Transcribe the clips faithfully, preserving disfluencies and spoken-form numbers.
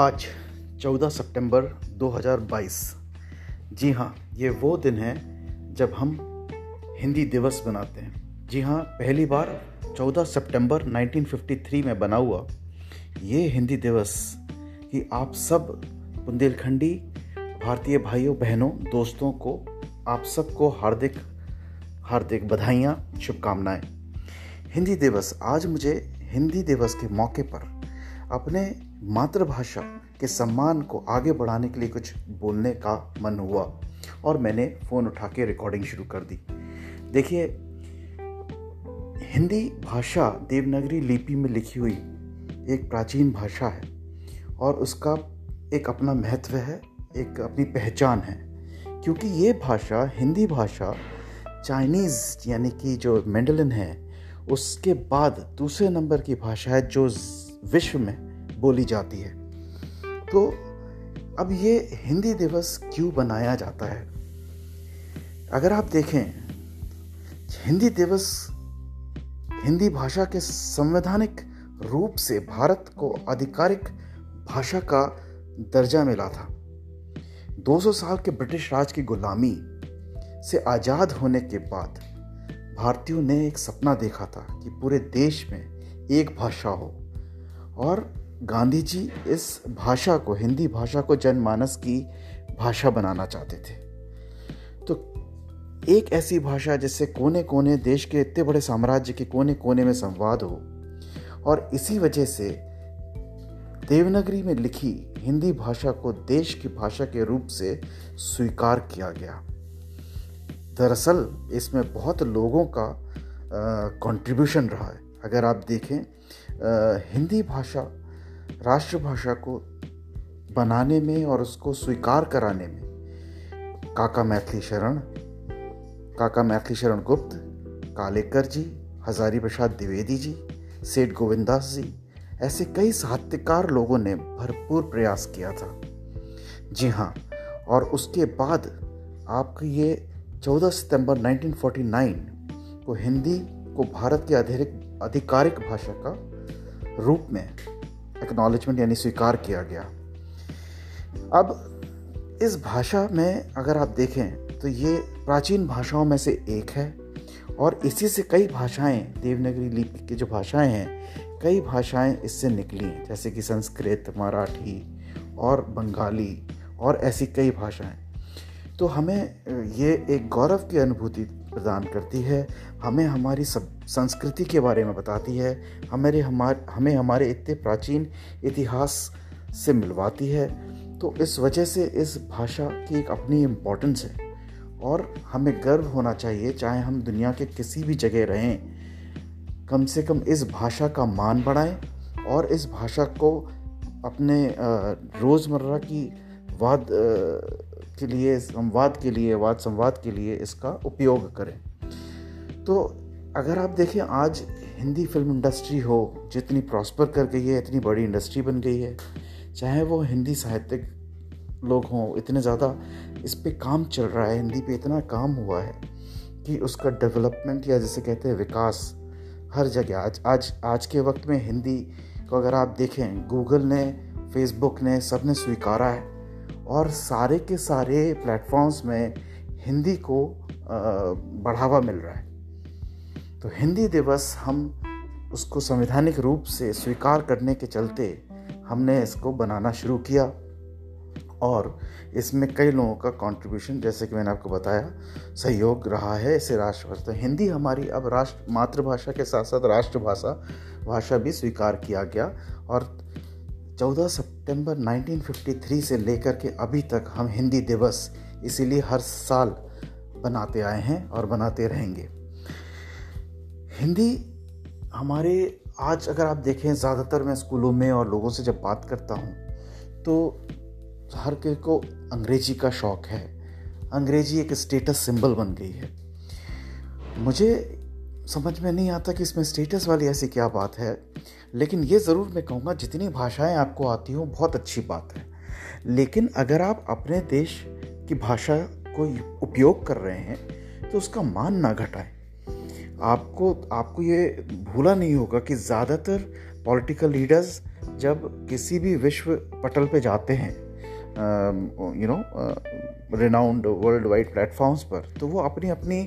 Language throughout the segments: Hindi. आज चौदह सितंबर दो हज़ार बाईस, जी हाँ, ये वो दिन है जब हम हिंदी दिवस बनाते हैं। जी हाँ, पहली बार चौदह सितंबर उन्नीस सौ तिरेपन में बना हुआ ये हिंदी दिवस कि आप सब बुंदेलखंडी भारतीय भाइयों बहनों दोस्तों को, आप सबको हार्दिक हार्दिक बधाइयाँ, शुभकामनाएँ। हिंदी दिवस, आज मुझे हिंदी दिवस के मौके पर अपने मातृभाषा के सम्मान को आगे बढ़ाने के लिए कुछ बोलने का मन हुआ और मैंने फ़ोन उठा के रिकॉर्डिंग शुरू कर दी। देखिए, हिंदी भाषा देवनागरी लिपि में लिखी हुई एक प्राचीन भाषा है और उसका एक अपना महत्व है, एक अपनी पहचान है, क्योंकि ये भाषा, हिंदी भाषा, चाइनीज़ यानी कि जो मैंडलिन है उसके बाद दूसरे नंबर की भाषा है जो विश्व में बोली जाती है। तो अब ये हिंदी दिवस क्यों बनाया जाता है? अगर आप देखें, हिंदी दिवस हिंदी भाषा के संवैधानिक रूप से भारत को आधिकारिक भाषा का दर्जा मिला था। दो सौ साल के ब्रिटिश राज की गुलामी से आज़ाद होने के बाद भारतीयों ने एक सपना देखा था कि पूरे देश में एक भाषा हो, और गांधी जी इस भाषा को, हिंदी भाषा को जनमानस की भाषा बनाना चाहते थे। तो एक ऐसी भाषा जिससे कोने कोने देश के, इतने बड़े साम्राज्य के कोने कोने में संवाद हो, और इसी वजह से देवनागरी में लिखी हिंदी भाषा को देश की भाषा के रूप से स्वीकार किया गया। दरअसल इसमें बहुत लोगों का कंट्रीब्यूशन रहा है। अगर आप देखें, आ, हिंदी भाषा राष्ट्रभाषा को बनाने में और उसको स्वीकार कराने में काका मैथिलीशरण, काका मैथिलीशरण गुप्त, कालेकर जी, हजारी प्रसाद द्विवेदी जी, सेठ गोविंददास जी, ऐसे कई साहित्यकार लोगों ने भरपूर प्रयास किया था। जी हाँ, और उसके बाद आपको ये चौदह सितंबर उन्नीस सौ उनचास को हिंदी को भारत की आधिकारिक आधिकारिक भाषा का रूप में एक्नॉलेजमेंट यानी स्वीकार किया गया। अब इस भाषा में अगर आप देखें तो ये प्राचीन भाषाओं में से एक है, और इसी से कई भाषाएं, देवनागरी लिपि की जो भाषाएं हैं, कई भाषाएं इससे निकली हैं, जैसे कि संस्कृत, मराठी और बंगाली और ऐसी कई भाषाएं। तो हमें ये एक गौरव की अनुभूति प्रदान करती है, हमें हमारी सब संस्कृति के बारे में बताती है, हमारे हमारे हमें हमारे इतने प्राचीन इतिहास से मिलवाती है। तो इस वजह से इस भाषा की एक अपनी इम्पोर्टेंस है और हमें गर्व होना चाहिए, चाहे हम दुनिया के किसी भी जगह रहें, कम से कम इस भाषा का मान बढ़ाएं और इस भाषा को अपने रोज़मर्रा की वाद के लिए, संवाद के लिए, वाद संवाद के लिए इसका उपयोग करें। तो अगर आप देखें, आज हिंदी फिल्म इंडस्ट्री हो, जितनी प्रॉस्पर कर गई है, इतनी बड़ी इंडस्ट्री बन गई है, चाहे वो हिंदी साहित्यिक लोग हों, इतने ज़्यादा इस पे काम चल रहा है, हिंदी पे इतना काम हुआ है कि उसका डेवलपमेंट या जैसे कहते हैं विकास हर जगह। आज आज आज के वक्त में हिंदी को अगर आप देखें, गूगल ने, फेसबुक ने, सब ने स्वीकारा है और सारे के सारे प्लेटफॉर्म्स में हिंदी को बढ़ावा मिल रहा है। तो हिंदी दिवस हम उसको संवैधानिक रूप से स्वीकार करने के चलते हमने इसको बनाना शुरू किया, और इसमें कई लोगों का कंट्रीब्यूशन, जैसे कि मैंने आपको बताया, सहयोग रहा है इसे राष्ट्रभाषा। तो हिंदी हमारी अब राष्ट्र मातृभाषा के साथ साथ राष्ट्रभाषा भाषा भी स्वीकार किया गया, और चौदह सितंबर उन्नीस सौ तिरेपन से लेकर के अभी तक हम हिंदी दिवस इसीलिए हर साल बनाते आए हैं और बनाते रहेंगे। हिंदी हमारे आज अगर आप देखें, ज़्यादातर मैं स्कूलों में और लोगों से जब बात करता हूँ तो हर किसी को अंग्रेजी का शौक़ है, अंग्रेजी एक स्टेटस सिंबल बन गई है। मुझे समझ में नहीं आता कि इसमें स्टेटस वाली ऐसी क्या बात है, लेकिन ये ज़रूर मैं कहूँगा, जितनी भाषाएं आपको आती हों बहुत अच्छी बात है, लेकिन अगर आप अपने देश की भाषा को उपयोग कर रहे हैं तो उसका मान ना घटाएं। आपको आपको ये भूला नहीं होगा कि ज़्यादातर पॉलिटिकल लीडर्स जब किसी भी विश्व पटल पे जाते हैं, you know renowned world wide platforms पर, तो वो अपनी अपनी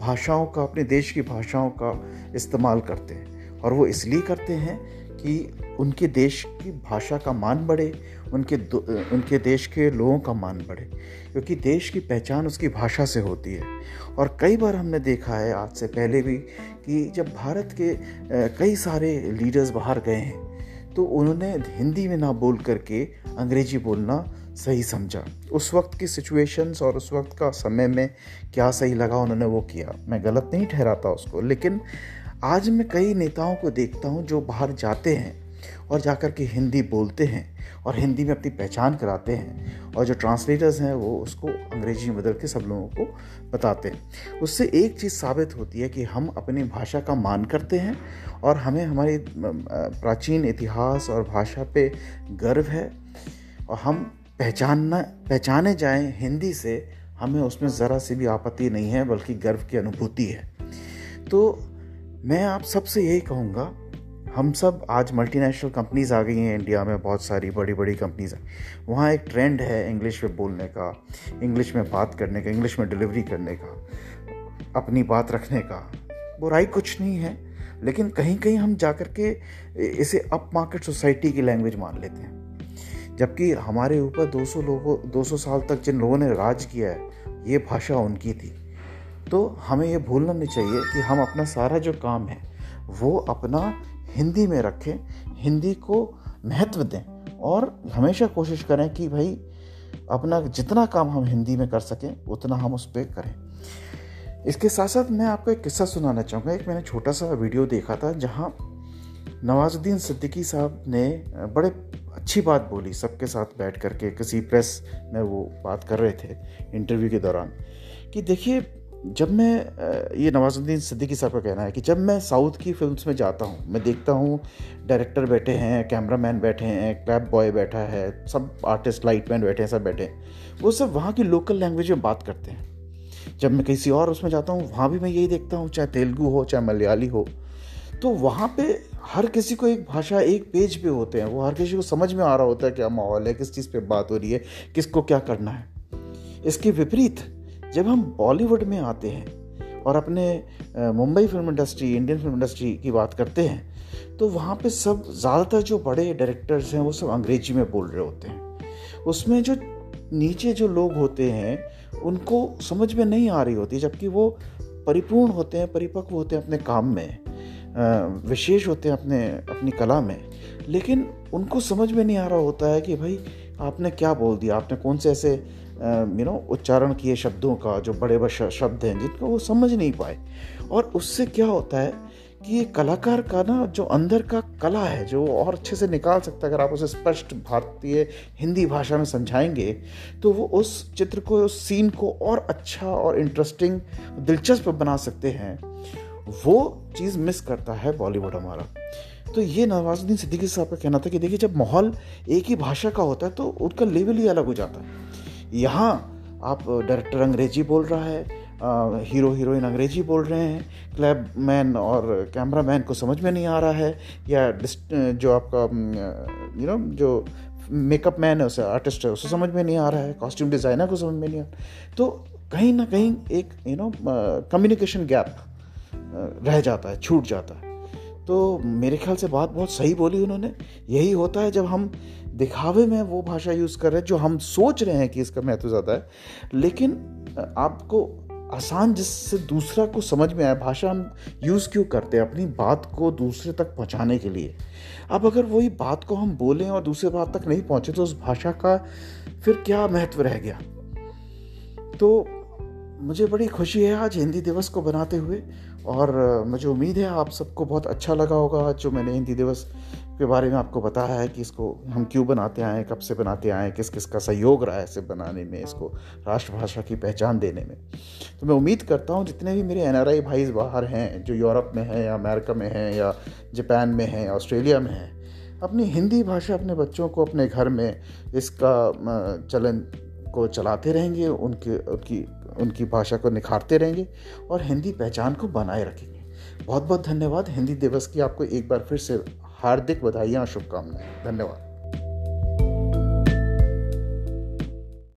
भाषाओं का, अपने देश की भाषाओं का इस्तेमाल करते हैं। और वो इसलिए करते हैं कि उनके देश की भाषा का मान बढ़े, उनके उनके देश के लोगों का मान बढ़े, क्योंकि देश की पहचान उसकी भाषा से होती है। और कई बार हमने देखा है आज से पहले भी कि जब भारत के कई सारे लीडर्स बाहर गए हैं तो उन्होंने हिंदी में ना बोल करके अंग्रेजी बोलना सही समझा। उस वक्त की सिचुएशंस और उस वक्त का समय में क्या सही लगा उन्होंने वो किया, मैं गलत नहीं ठहराता उसको। लेकिन आज मैं कई नेताओं को देखता हूँ जो बाहर जाते हैं और जाकर के हिंदी बोलते हैं और हिंदी में अपनी पहचान कराते हैं, और जो ट्रांसलेटर्स हैं वो उसको अंग्रेजी में बदल के सब लोगों को बताते हैं। उससे एक चीज़ साबित होती है कि हम अपनी भाषा का मान करते हैं और हमें हमारी प्राचीन इतिहास और भाषा पे गर्व है, और हम पहचानना पहचाने जाएं हिंदी से, हमें उसमें ज़रा सी भी आपत्ति नहीं है, बल्कि गर्व की अनुभूति है। तो मैं आप सबसे यही कहूँगा, हम सब आज मल्टीनेशनल कंपनीज़ आ गई हैं इंडिया में, बहुत सारी बड़ी बड़ी कंपनीज़ हैं, वहाँ एक ट्रेंड है इंग्लिश में बोलने का, इंग्लिश में बात करने का, इंग्लिश में डिलीवरी करने का, अपनी बात रखने का। बुराई कुछ नहीं है, लेकिन कहीं कहीं हम जाकर के इसे अप मार्केट सोसाइटी की लैंग्वेज मान लेते हैं, जबकि हमारे ऊपर दो सौ लोगों दो सौ साल तक जिन लोगों ने राज किया है ये भाषा उनकी थी। तो हमें ये भूलना नहीं चाहिए कि हम अपना सारा जो काम है वो अपना हिंदी में रखें, हिंदी को महत्व दें, और हमेशा कोशिश करें कि भाई अपना जितना काम हम हिंदी में कर सकें उतना हम उस पर करें। इसके साथ साथ मैं आपको एक किस्सा सुनाना चाहूँगा। एक मैंने छोटा सा वीडियो देखा था जहाँ नवाजुद्दीन सिद्दीकी साहब ने बड़े अच्छी बात बोली, सबके साथ बैठ करके किसी प्रेस में वो बात कर रहे थे इंटरव्यू के दौरान, कि देखिए जब मैं, ये नवाजुद्दीन सिद्दीकी साहब का कहना है कि जब मैं साउथ की फिल्म्स में जाता हूँ, मैं देखता हूँ डायरेक्टर बैठे हैं, कैमरामैन बैठे हैं, क्लैप बॉय बैठा है, सब आर्टिस्ट, लाइटमैन बैठे हैं, सब बैठे हैं, वो सब वहाँ की लोकल लैंग्वेज में बात करते हैं। जब मैं किसी और उसमें जाता हूँ वहाँ भी मैं यही देखता हूँ, चाहे तेलुगु हो चाहे मलयाली हो, तो वहाँ पे हर किसी को एक भाषा, एक पेज पे होते हैं, वो हर किसी को समझ में आ रहा होता है क्या माहौल है, किस चीज़ पे बात हो रही है, किसको क्या करना है। इसके विपरीत जब हम बॉलीवुड में आते हैं और अपने Mumbai film industry, Indian film industry की बात करते हैं, तो वहाँ पे सब ज़्यादातर जो बड़े डायरेक्टर्स हैं वो सब अंग्रेजी में बोल रहे होते हैं। उसमें जो नीचे जो लोग होते हैं उनको समझ में नहीं आ रही होती, जबकि वो परिपूर्ण होते हैं, परिपक्व होते हैं अपने काम में, विशेष होते हैं अपने अपनी कला में, लेकिन उनको समझ में नहीं आ रहा होता है कि भाई आपने क्या बोल दिया, आपने कौन से ऐसे यू नो उच्चारण किए शब्दों का, जो बड़े बड़े शब्द हैं जिनको वो समझ नहीं पाए। और उससे क्या होता है कि ये कलाकार का ना जो अंदर का कला है जो वो और अच्छे से निकाल सकता है, अगर आप उसे स्पष्ट भारतीय हिंदी भाषा में समझाएंगे तो वो उस चित्र को, उस सीन को और अच्छा और इंटरेस्टिंग, दिलचस्प बना सकते हैं। वो चीज़ मिस करता है बॉलीवुड हमारा। तो ये नवाजुद्दीन सिद्दीकी साहब का कहना था कि देखिए जब माहौल एक ही भाषा का होता है तो उनका लेवल ही अलग हो जाता है। यहाँ आप डायरेक्टर अंग्रेजी बोल रहा है, हीरो हीरोइन अंग्रेजी बोल रहे हैं, क्लैप मैन और कैमरा मैन को समझ में नहीं आ रहा है, या जो आपका यू नो जो मेकअप मैन है, उसे आर्टिस्ट है, उसे समझ में नहीं आ रहा है, कॉस्ट्यूम डिज़ाइनर को समझ में नहीं आ रहा। तो कहीं ना कहीं एक यू नो कम्युनिकेशन गैप रह जाता है, छूट जाता है। तो मेरे ख्याल से बात बहुत सही बोली उन्होंने। यही होता है जब हम दिखावे में वो भाषा यूज़ कर रहे हैं जो हम सोच रहे हैं कि इसका महत्व ज़्यादा है, लेकिन आपको आसान, जिससे दूसरा को समझ में आए। भाषा हम यूज़ क्यों करते हैं? अपनी बात को दूसरे तक पहुंचाने के लिए। अब अगर वही बात को हम बोलें और दूसरे बात तक नहीं पहुंचे तो उस भाषा का फिर क्या महत्व रह गया? तो मुझे बड़ी खुशी है आज हिंदी दिवस को बनाते हुए, और मुझे उम्मीद है आप सबको बहुत अच्छा लगा होगा जो मैंने हिंदी दिवस के बारे में आपको बताया है कि इसको हम क्यों बनाते आए, कब से बनाते आए, किस किस का सहयोग रहा है इसे बनाने में, इसको राष्ट्रभाषा की पहचान देने में। तो मैं उम्मीद करता हूँ जितने भी मेरे एन आर आई भाई बाहर हैं, जो यूरोप में हैं या अमेरिका में हैं या जापान में हैं, ऑस्ट्रेलिया में हैं, अपनी हिंदी भाषा अपने बच्चों को अपने घर में इसका चलन को चलाते रहेंगे, उनके उनकी उनकी भाषा को निखारते रहेंगे और हिंदी पहचान को बनाए रखेंगे। बहुत बहुत धन्यवाद। हिंदी दिवस की आपको एक बार फिर से हार्दिक बधाइयाँ और शुभकामनाएं। धन्यवाद।